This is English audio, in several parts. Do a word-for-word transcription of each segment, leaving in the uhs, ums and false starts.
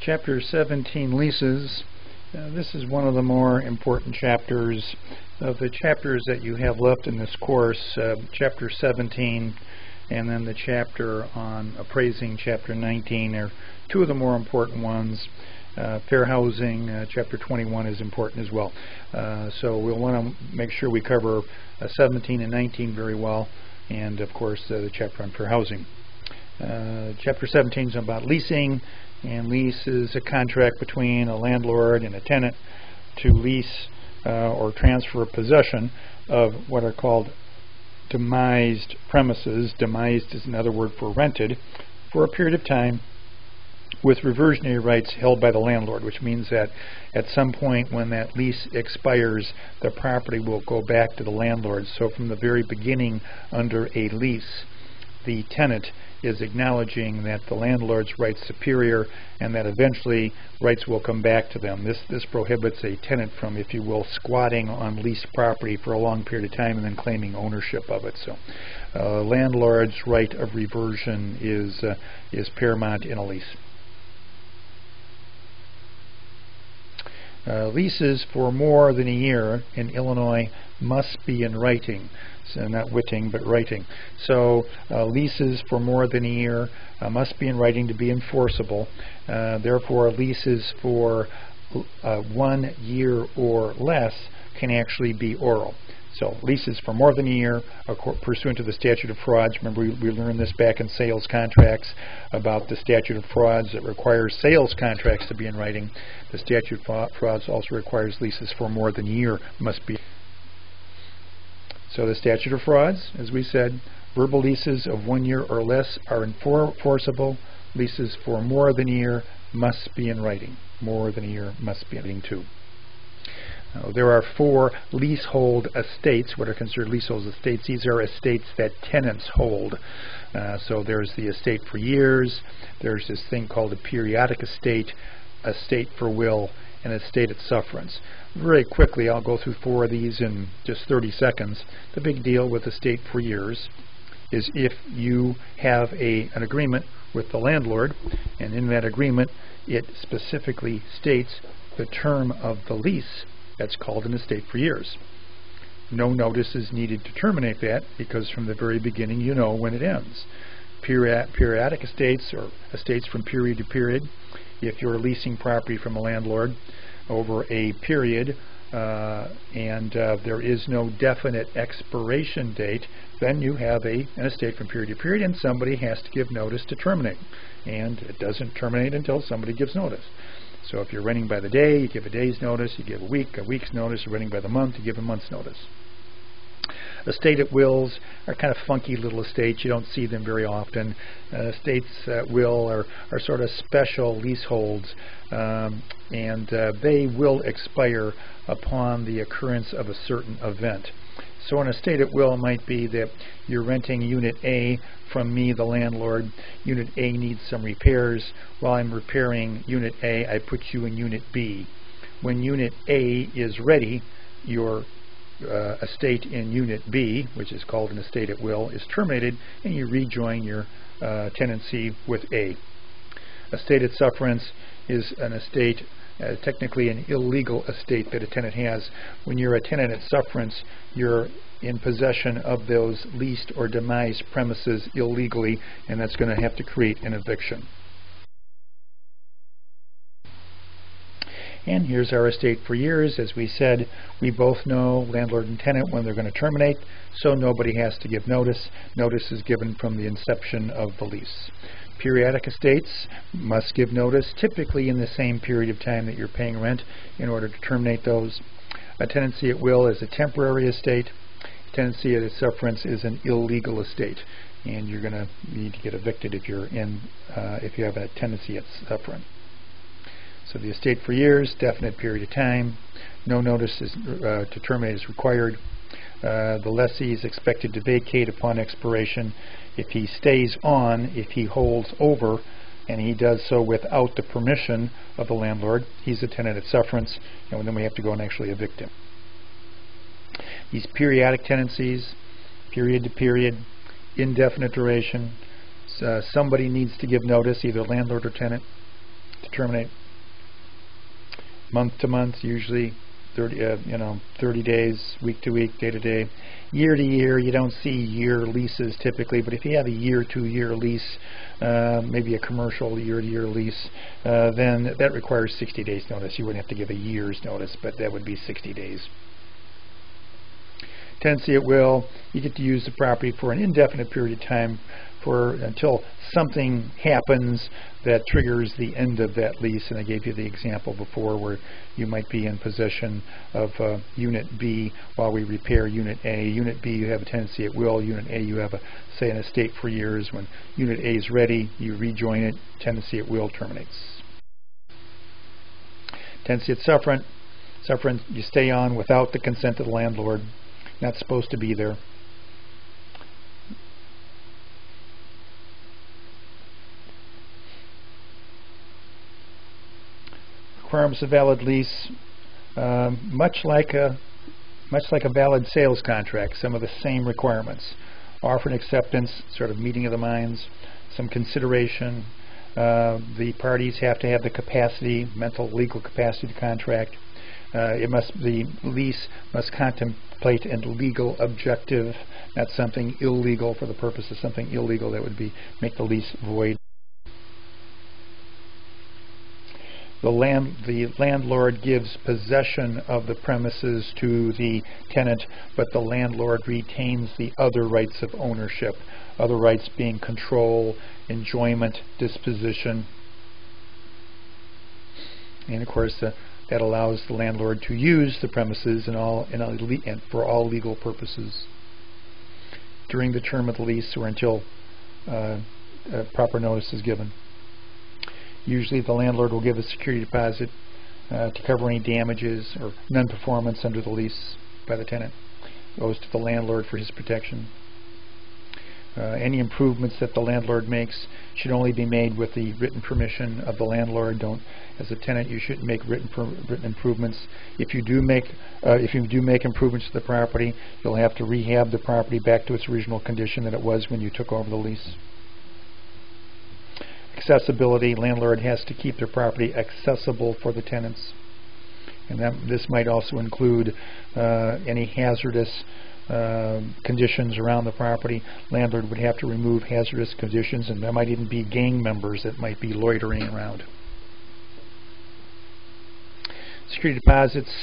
Chapter seventeen, Leases. Uh, this is one of the more important chapters of the chapters that you have left in this course, uh, Chapter seventeen and then the chapter on appraising, Chapter nineteen, are two of the more important ones. Uh, fair housing, uh, Chapter twenty-one is important as well. Uh, so we'll want to make sure we cover uh, seventeen and nineteen very well, and of course uh, the chapter on fair housing. Uh, chapter seventeen is about leasing, and lease is a contract between a landlord and a tenant to lease uh, or transfer possession of what are called demised premises. Demised is another word for rented, for a period of time, with reversionary rights held by the landlord, which means that at some point when that lease expires, the property will go back to the landlord. So from the very beginning, under a lease, the tenant is acknowledging that the landlord's rights superior, and that eventually rights will come back to them. This this prohibits a tenant from, if you will, squatting on leased property for a long period of time and then claiming ownership of it. So uh, landlord's right of reversion is uh, is paramount in a lease. Uh, leases for more than a year in Illinois must be in writing. So not witting, but writing. So uh, leases for more than a year uh, must be in writing to be enforceable. Uh, therefore, leases for uh, one year or less can actually be oral. So leases for more than a year pursuant to the statute of frauds. Remember, we, we learned this back in sales contracts about the statute of frauds that requires sales contracts to be in writing. The statute of frauds also requires leases for more than a year must be. So the statute of frauds, as we said, verbal leases of one year or less are enforceable. Leases for more than a year must be in writing. More than a year must be in writing too. Uh, there are four leasehold estates. What are considered leasehold estates? These are estates that tenants hold. Uh, so there's the estate for years. There's this thing called a periodic estate, estate for will, and estate at sufferance. Very quickly, I'll go through four of these in just thirty seconds. The big deal with estate for years is if you have a, an agreement with the landlord, and in that agreement it specifically states the term of the lease, that's called an estate for years. No notice is needed to terminate that, because from the very beginning you know when it ends. Period, periodic estates, or estates from period to period, if you're leasing property from a landlord over a period uh, and uh, there is no definite expiration date, then you have a, an estate from period to period, and somebody has to give notice to terminate. And it doesn't terminate until somebody gives notice. So if you're renting by the day, you give a day's notice, you give a week, a week's notice. You're renting by the month, you give a month's notice. Estate at wills are kind of funky little estates. You don't see them very often. Uh, estates at will are, are sort of special leaseholds, um, and uh, they will expire upon the occurrence of a certain event. So an estate at will might be that you're renting Unit A from me, the landlord. Unit A needs some repairs. While I'm repairing Unit A, I put you in Unit B. When Unit A is ready, your Uh, estate in Unit B, which is called an estate at will, is terminated, and you rejoin your uh, tenancy with A. Estate at sufferance is an estate, uh, technically an illegal estate that a tenant has. When you're a tenant at sufferance, you're in possession of those leased or demised premises illegally, and that's going to have to create an eviction. And here's our estate for years. As we said, we both know, landlord and tenant, when they're going to terminate, so nobody has to give notice. Notice is given from the inception of the lease. Periodic estates must give notice, typically in the same period of time that you're paying rent, in order to terminate those. A tenancy at will is a temporary estate. Tenancy at sufferance is an illegal estate, and you're going to need to get evicted if you're in, uh, if you have a tenancy at sufferance. So the estate for years, definite period of time, no notice is, uh, to terminate is required. Uh, the lessee is expected to vacate upon expiration. If he stays on, if he holds over, and he does so without the permission of the landlord, he's a tenant at sufferance, and then we have to go and actually evict him. These periodic tenancies, period to period, indefinite duration, uh, somebody needs to give notice, either landlord or tenant. to terminate. Month to month, usually thirty, uh, you know, thirty days, week to week, day to day, year to year. You don't see year leases typically, but if you have a year, two-year lease, uh, maybe a commercial year-to-year lease, uh, then that requires sixty days notice. You wouldn't have to give a year's notice, but that would be sixty days. Tenancy at will, you get to use the property for an indefinite period of time, for until something happens that triggers the end of that lease. And I gave you the example before where you might be in possession of uh, Unit B while we repair Unit A. Unit B, you have a tenancy at will. Unit A, you have, a, say, an estate for years. When Unit A is ready, you rejoin it. Tenancy at will terminates. Tenancy at sufferant. Sufferant, you stay on without the consent of the landlord. Not supposed to be there. Requirements of valid lease, um, much like a much like a valid sales contract. Some of the same requirements: offer and acceptance, sort of meeting of the minds, some consideration. Uh, the parties have to have the capacity, mental, legal capacity to contract. Uh, it must the lease must contemplate a legal objective, not something illegal for the purpose of something illegal that would be make the lease void. The land the landlord gives possession of the premises to the tenant, but the landlord retains the other rights of ownership, other rights being control, enjoyment, disposition, and of course the that allows the landlord to use the premises in all, in all, and for all legal purposes during the term of the lease or until uh, uh, proper notice is given. Usually the landlord will give a security deposit uh, to cover any damages or non-performance under the lease by the tenant. It goes to the landlord for his protection. Uh, any improvements that the landlord makes should only be made with the written permission of the landlord. Don't, as a tenant, you shouldn't make written per, written improvements. If you do make uh, if you do make improvements to the property, you'll have to rehab the property back to its original condition that it was when you took over the lease. Accessibility: landlord has to keep their property accessible for the tenants, and that, this might also include uh, any hazardous Uh, conditions around the property. Landlord would have to remove hazardous conditions, and there might even be gang members that might be loitering around. Security deposits,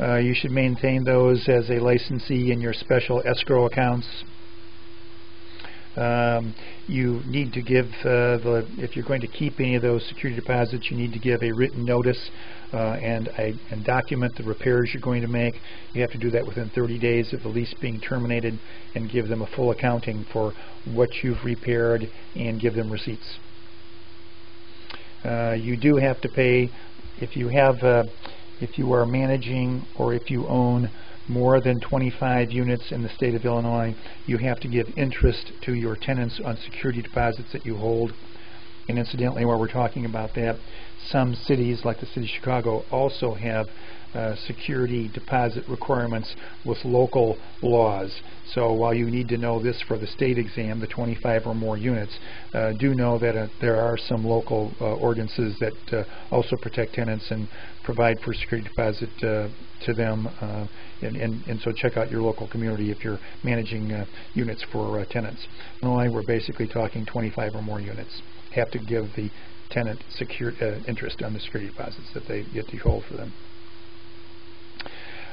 uh, you should maintain those as a licensee in your special escrow accounts. Um, you need to give, uh, the, if you're going to keep any of those security deposits, you need to give a written notice uh, and, a, and document the repairs you're going to make. You have to do that within thirty days of the lease being terminated, and give them a full accounting for what you've repaired and give them receipts. Uh, you do have to pay, if you have, uh, if you are managing or if you own more than twenty-five units in the state of Illinois, you have to give interest to your tenants on security deposits that you hold. And incidentally, while we're talking about that, some cities, like the city of Chicago, also have uh, security deposit requirements with local laws. So while you need to know this for the state exam, the twenty-five or more units, uh, do know that uh, there are some local uh, ordinances that uh, also protect tenants and provide for security deposit uh, to them. Uh, and, and, and so check out your local community if you're managing uh, units for uh, tenants. In Illinois, we're basically talking twenty-five or more units. Have to give the tenant secure, uh, interest on the security deposits that they get to hold for them.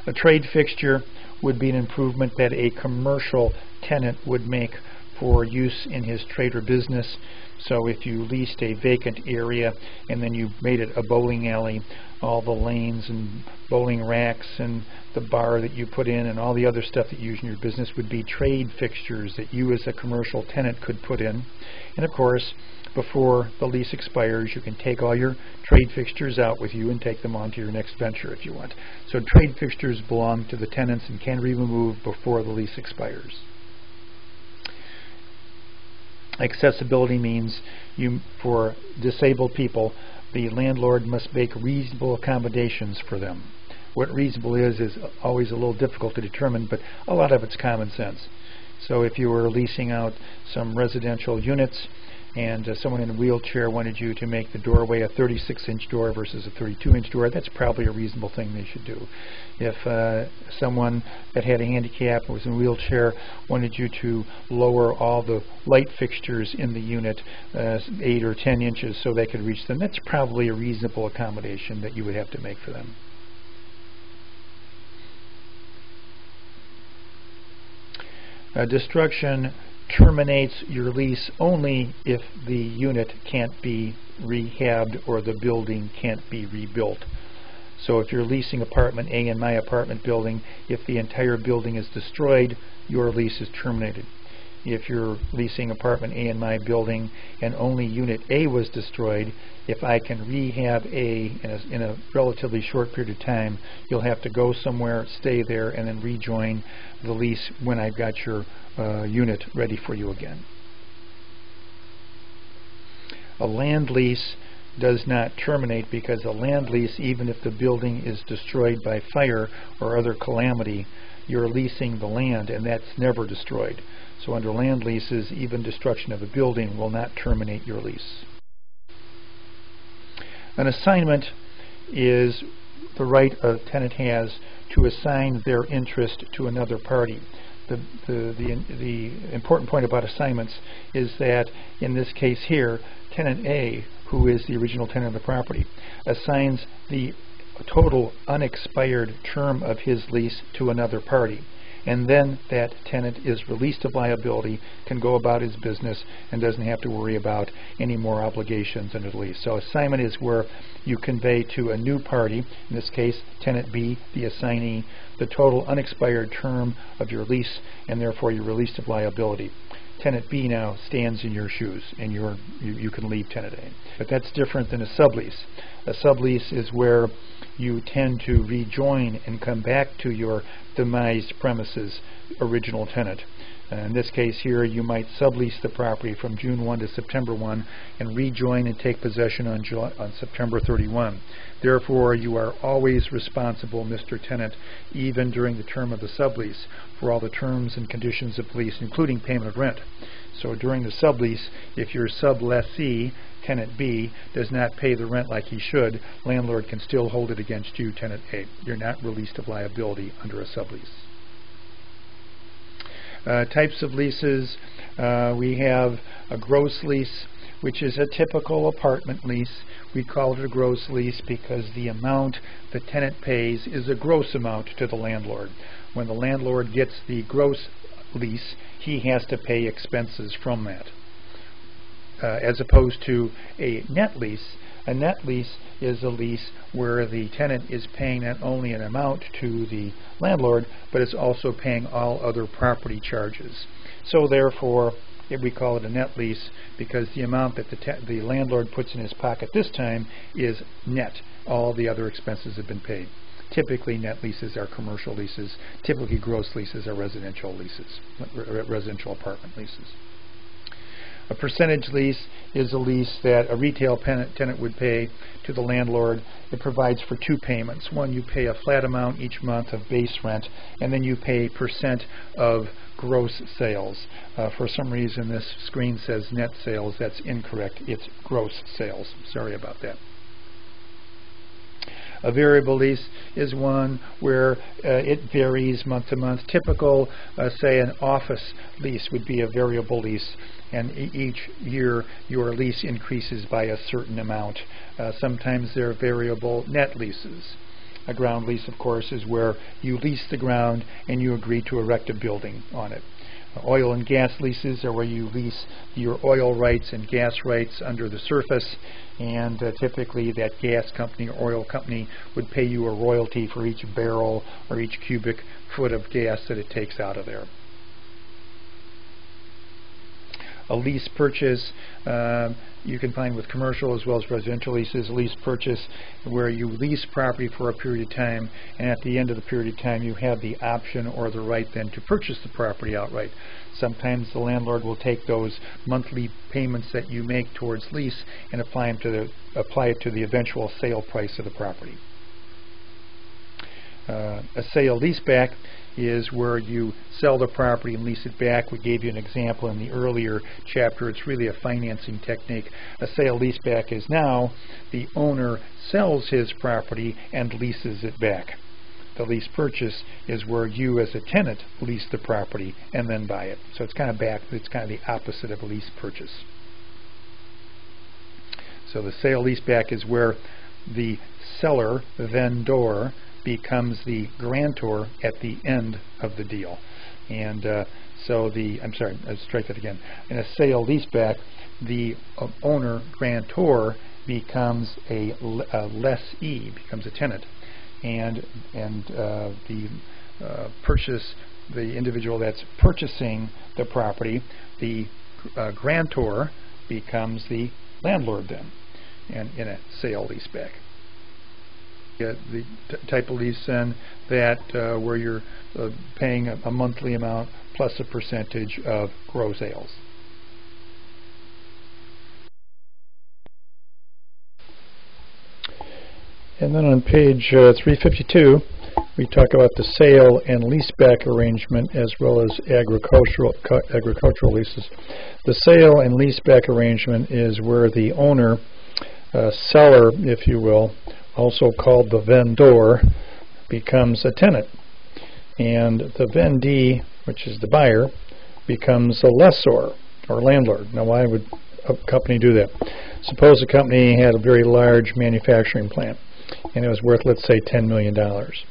A trade fixture would be an improvement that a commercial tenant would make for use in his trade or business. So if you leased a vacant area and then you made it a bowling alley, all the lanes and bowling racks and the bar that you put in and all the other stuff that you use in your business would be trade fixtures that you as a commercial tenant could put in. And of course, before the lease expires, you can take all your trade fixtures out with you and take them on to your next venture if you want. So trade fixtures belong to the tenants and can be removed before the lease expires. Accessibility means you, for disabled people, the landlord must make reasonable accommodations for them. What reasonable is is always a little difficult to determine, but a lot of it's common sense. So if you were leasing out some residential units, and uh, someone in a wheelchair wanted you to make the doorway a thirty-six inch door versus a thirty-two inch door, that's probably a reasonable thing they should do. If uh, someone that had a handicap or was in a wheelchair wanted you to lower all the light fixtures in the unit uh, eight or ten inches so they could reach them, that's probably a reasonable accommodation that you would have to make for them. Uh, destruction terminates your lease only if the unit can't be rehabbed or the building can't be rebuilt. So if you're leasing apartment A in my apartment building, if the entire building is destroyed, your lease is terminated. If you're leasing apartment A in my building and only unit A was destroyed, if I can rehab A in a, in a relatively short period of time, you'll have to go somewhere, stay there, and then rejoin the lease when I've got your uh, unit ready for you again. A land lease does not terminate because a land lease, even if the building is destroyed by fire or other calamity, you're leasing the land and that's never destroyed. So under land leases, even destruction of a building will not terminate your lease. An assignment is the right a tenant has to assign their interest to another party. The, the, the, the important point about assignments is that in this case here, tenant A, who is the original tenant of the property, assigns the total unexpired term of his lease to another party. And then that tenant is released of liability, can go about his business, and doesn't have to worry about any more obligations under the lease. So assignment is where you convey to a new party, in this case tenant B, the assignee, the total unexpired term of your lease, and therefore you're released of liability. Tenant B now stands in your shoes, and you're, you, you can leave tenant A. But that's different than a sublease. A sublease is where you tend to rejoin and come back to your demised premises original tenant. Uh, in this case here, you might sublease the property from June first to September first and rejoin and take possession on, July, on September thirty-first. Therefore, you are always responsible, Mister Tenant, even during the term of the sublease, for all the terms and conditions of lease, including payment of rent. So during the sublease, if your sublessee, tenant B, does not pay the rent like he should, landlord can still hold it against you, tenant A. You're not released of liability under a sublease. Uh, types of leases, uh, we have a gross lease, which is a typical apartment lease. We call it a gross lease because the amount the tenant pays is a gross amount to the landlord. When the landlord gets the gross lease, he has to pay expenses from that. Uh, as opposed to a net lease. A net lease is a lease where the tenant is paying not only an amount to the landlord, but is also paying all other property charges. So therefore, if we call it a net lease because the amount that the, te the landlord puts in his pocket this time is net. All the other expenses have been paid. Typically net leases are commercial leases. Typically gross leases are residential leases, re residential apartment leases. A percentage lease is a lease that a retail tenant would pay to the landlord. It provides for two payments. One, you pay a flat amount each month of base rent, and then you pay percent of gross sales. Uh, for some reason, this screen says net sales. That's incorrect. It's gross sales. Sorry about that. A variable lease is one where uh, it varies month to month. Typical, uh, say, an office lease would be a variable lease, and e each year your lease increases by a certain amount. Uh, sometimes they're variable net leases. A ground lease, of course, is where you lease the ground and you agree to erect a building on it. Oil and gas leases are where you lease your oil rights and gas rights under the surface, and uh, typically that gas company or oil company would pay you a royalty for each barrel or each cubic foot of gas that it takes out of there. A lease purchase, uh, you can find with commercial as well as residential leases, a lease purchase where you lease property for a period of time, and at the end of the period of time you have the option or the right then to purchase the property outright. Sometimes the landlord will take those monthly payments that you make towards lease and apply them to the, apply it to the eventual sale price of the property. Uh, a sale leaseback is where you sell the property and lease it back. We gave you an example in the earlier chapter. It's really a financing technique. A sale leaseback is now the owner sells his property and leases it back. The lease purchase is where you as a tenant lease the property and then buy it. So it's kind of back, it's kind of the opposite of a lease purchase. So the sale leaseback is where the seller, the vendor, becomes the grantor at the end of the deal. And uh, so the, I'm sorry, I'll strike that again. In a sale leaseback, the uh, owner, grantor, becomes a, a lessee, becomes a tenant. And, and uh, the uh, purchase, the individual that's purchasing the property, the uh, grantor becomes the landlord then, and in a sale leaseback. Get the type of lease then that uh, where you're uh, paying a, a monthly amount plus a percentage of gross sales. And then on page uh, three fifty-two, we talk about the sale and leaseback arrangement as well as agricultural, agricultural leases. The sale and leaseback arrangement is where the owner, uh, seller, if you will, also called the vendor, becomes a tenant. And the vendee, which is the buyer, becomes a lessor or landlord. Now, why would a company do that? Suppose a company had a very large manufacturing plant, and it was worth, let's say, ten million dollars.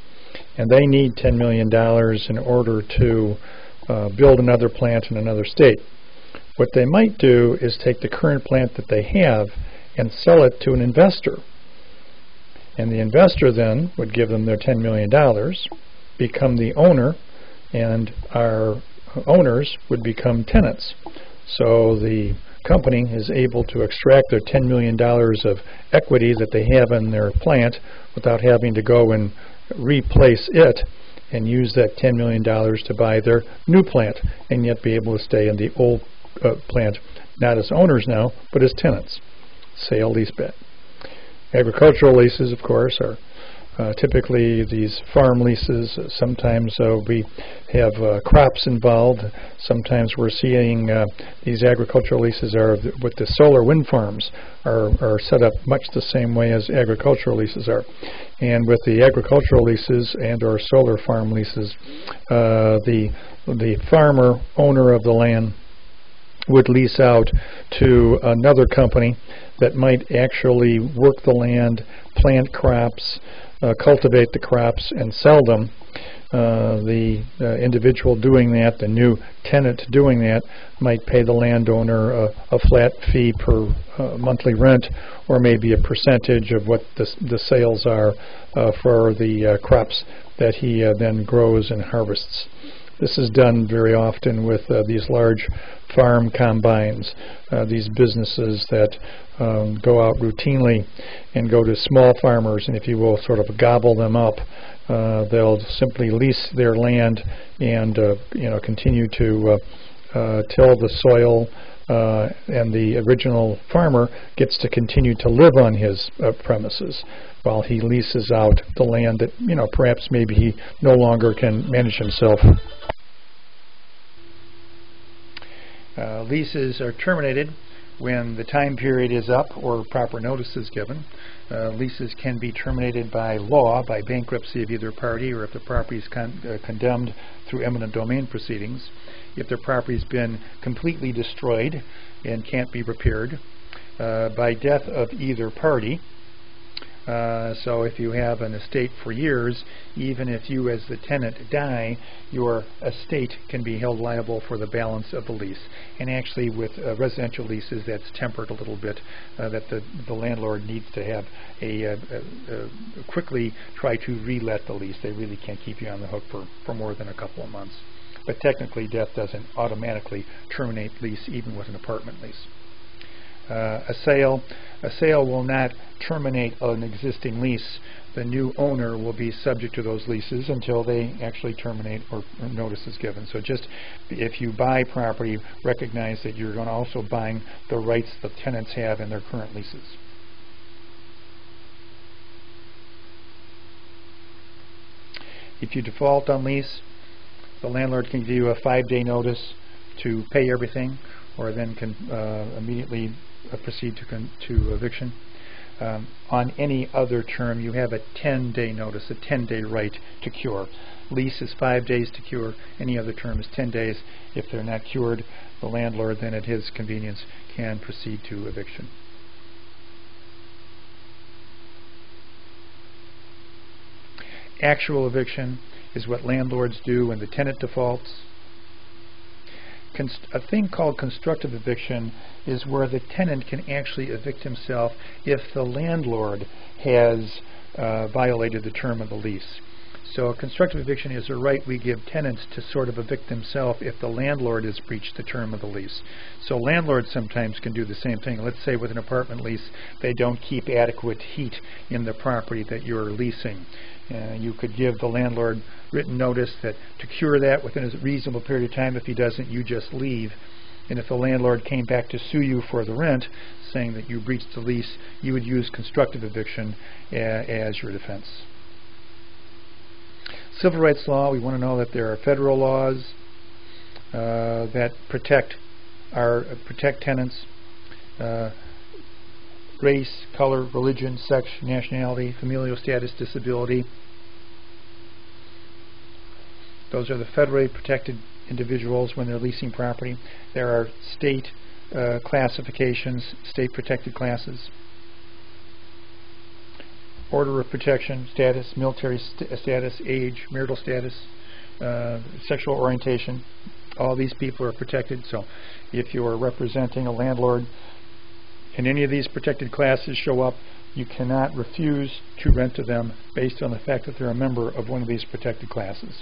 And they need ten million dollars in order to uh, build another plant in another state. What they might do is take the current plant that they have and sell it to an investor. And the investor then would give them their ten million dollars, become the owner, and our owners would become tenants. So the company is able to extract their ten million dollars of equity that they have in their plant without having to go and replace it and use that ten million dollars to buy their new plant and yet be able to stay in the old uh, plant, not as owners now, but as tenants. Sale leaseback. Agricultural leases, of course, are uh, typically these farm leases. Sometimes uh, we have uh, crops involved. Sometimes we're seeing uh, these agricultural leases are with the solar wind farms are, are set up much the same way as agricultural leases are. And with the agricultural leases and or solar farm leases, uh, the, the farmer, owner of the land, would lease out to another company that might actually work the land, plant crops, uh, cultivate the crops, and sell them. Uh, the uh, individual doing that, the new tenant doing that, might pay the landowner a, a flat fee per uh, monthly rent, or maybe a percentage of what the, the sales are uh, for the uh, crops that he uh, then grows and harvests. This is done very often with uh, these large farm combines, uh, these businesses that um, go out routinely and go to small farmers and, if you will, sort of gobble them up. Uh, they'll simply lease their land and uh, you know, continue to uh, uh, till the soil, uh, and the original farmer gets to continue to live on his uh, premises while he leases out the land that, you know, perhaps maybe he no longer can manage himself. Uh, leases are terminated when the time period is up or proper notice is given. Uh, leases can be terminated by law, by bankruptcy of either party, or if the property is con uh, condemned through eminent domain proceedings, if the property has been completely destroyed and can't be repaired, uh, by death of either party. Uh, so if you have an estate for years, even if you as the tenant die, your estate can be held liable for the balance of the lease. And actually with uh, residential leases, that's tempered a little bit, uh, that the, the landlord needs to have a, uh, uh, quickly try to re-let the lease. They really can't keep you on the hook for, for more than a couple of months. But technically death doesn't automatically terminate lease, even with an apartment lease. Uh, a sale. A sale will not terminate an existing lease. The new owner will be subject to those leases until they actually terminate or, or notice is given. So just if you buy property, recognize that you're going to also buying the rights the tenants have in their current leases. If you default on lease, the landlord can give you a five-day notice to pay everything, or then can uh, immediately uh, proceed to, con to eviction. Um, on any other term, you have a ten-day notice, a ten-day right to cure. Lease is five days to cure. Any other term is ten days. If they're not cured, the landlord then at his convenience can proceed to eviction. Actual eviction is what landlords do when the tenant defaults. Const- a thing called constructive eviction is where the tenant can actually evict himself if the landlord has uh, violated the term of the lease. So constructive eviction is a right we give tenants to sort of evict themselves if the landlord has breached the term of the lease. So landlords sometimes can do the same thing. Let's say with an apartment lease, they don't keep adequate heat in the property that you're leasing. Uh, you could give the landlord written notice that to cure that within a reasonable period of time. If he doesn't, you just leave. And if the landlord came back to sue you for the rent, saying that you breached the lease, you would use constructive eviction uh, as your defense. Civil rights law, we want to know that there are federal laws uh, that protect our uh, protect tenants, uh, race, color, religion, sex, nationality, familial status, disability. Those are the federally protected individuals when they're leasing property. There are state uh, classifications, state protected classes. Order of protection, status, military st status, age, marital status, uh, sexual orientation. All these people are protected. So if you are representing a landlord and any of these protected classes show up, you cannot refuse to rent to them based on the fact that they're a member of one of these protected classes.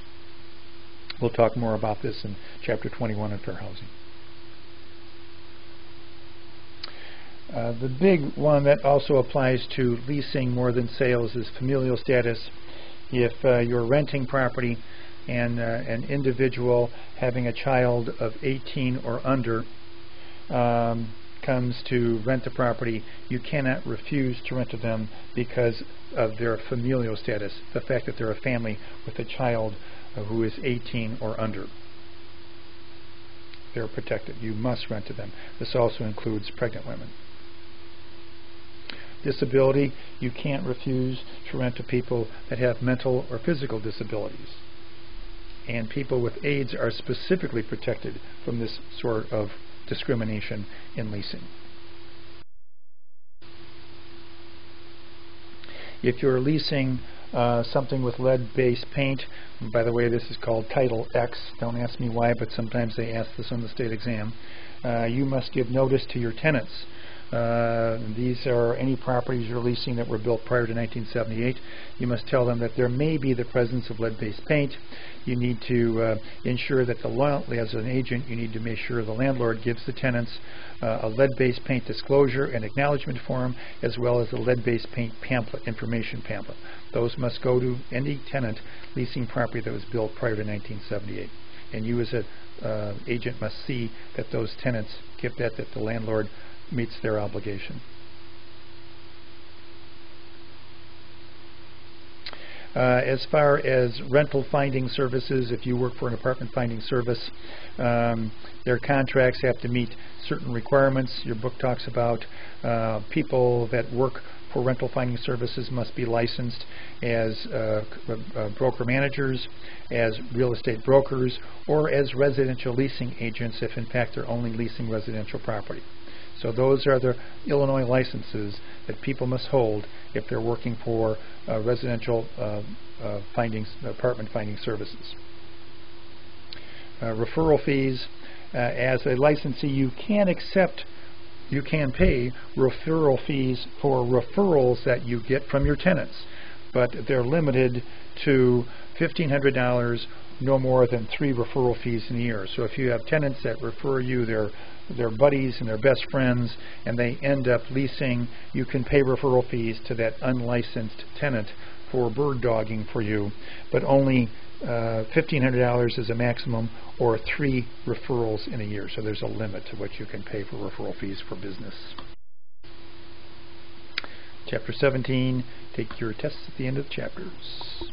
We'll talk more about this in Chapter twenty-one on Fair Housing. Uh, the big one that also applies to leasing more than sales is familial status. If uh, you're renting property and uh, an individual having a child of eighteen or under um, comes to rent the property, you cannot refuse to rent to them because of their familial status, the fact that they're a family with a child uh, who is eighteen or under. They're protected. You must rent to them. This also includes pregnant women. Disability, you can't refuse to rent to people that have mental or physical disabilities. And people with AIDS are specifically protected from this sort of discrimination in leasing. If you're leasing uh, something with lead-based paint, by the way, this is called Title X. Don't ask me why, but sometimes they ask this on the state exam. Uh, you must give notice to your tenants. Uh, these are any properties you're leasing that were built prior to nineteen seventy-eight. You must tell them that there may be the presence of lead-based paint. You need to uh, ensure that the landlord, as an agent, you need to make sure the landlord gives the tenants uh, a lead-based paint disclosure and acknowledgement form, as well as a lead-based paint pamphlet, information pamphlet. Those must go to any tenant leasing property that was built prior to nineteen seventy-eight. And you as an uh, agent must see that those tenants give that, that the landlord meets their obligation. Uh, as far as rental finding services, if you work for an apartment finding service, um, their contracts have to meet certain requirements. Your book talks about uh, people that work for rental finding services must be licensed as uh, uh, broker managers, as real estate brokers, or as residential leasing agents if in fact they're only leasing residential property. So those are the Illinois licenses that people must hold if they're working for uh, residential uh, uh, findings, apartment finding services. Uh, referral fees. Uh, as a licensee, you can accept, you can pay referral fees for referrals that you get from your tenants, but they're limited to fifteen hundred dollars, no more than three referral fees in a year. So if you have tenants that refer you their their buddies and their best friends and they end up leasing, you can pay referral fees to that unlicensed tenant for bird dogging for you, but only uh, fifteen hundred dollars is a maximum, or three referrals in a year. So there's a limit to what you can pay for referral fees for business. Chapter seventeen, take your tests at the end of the chapters.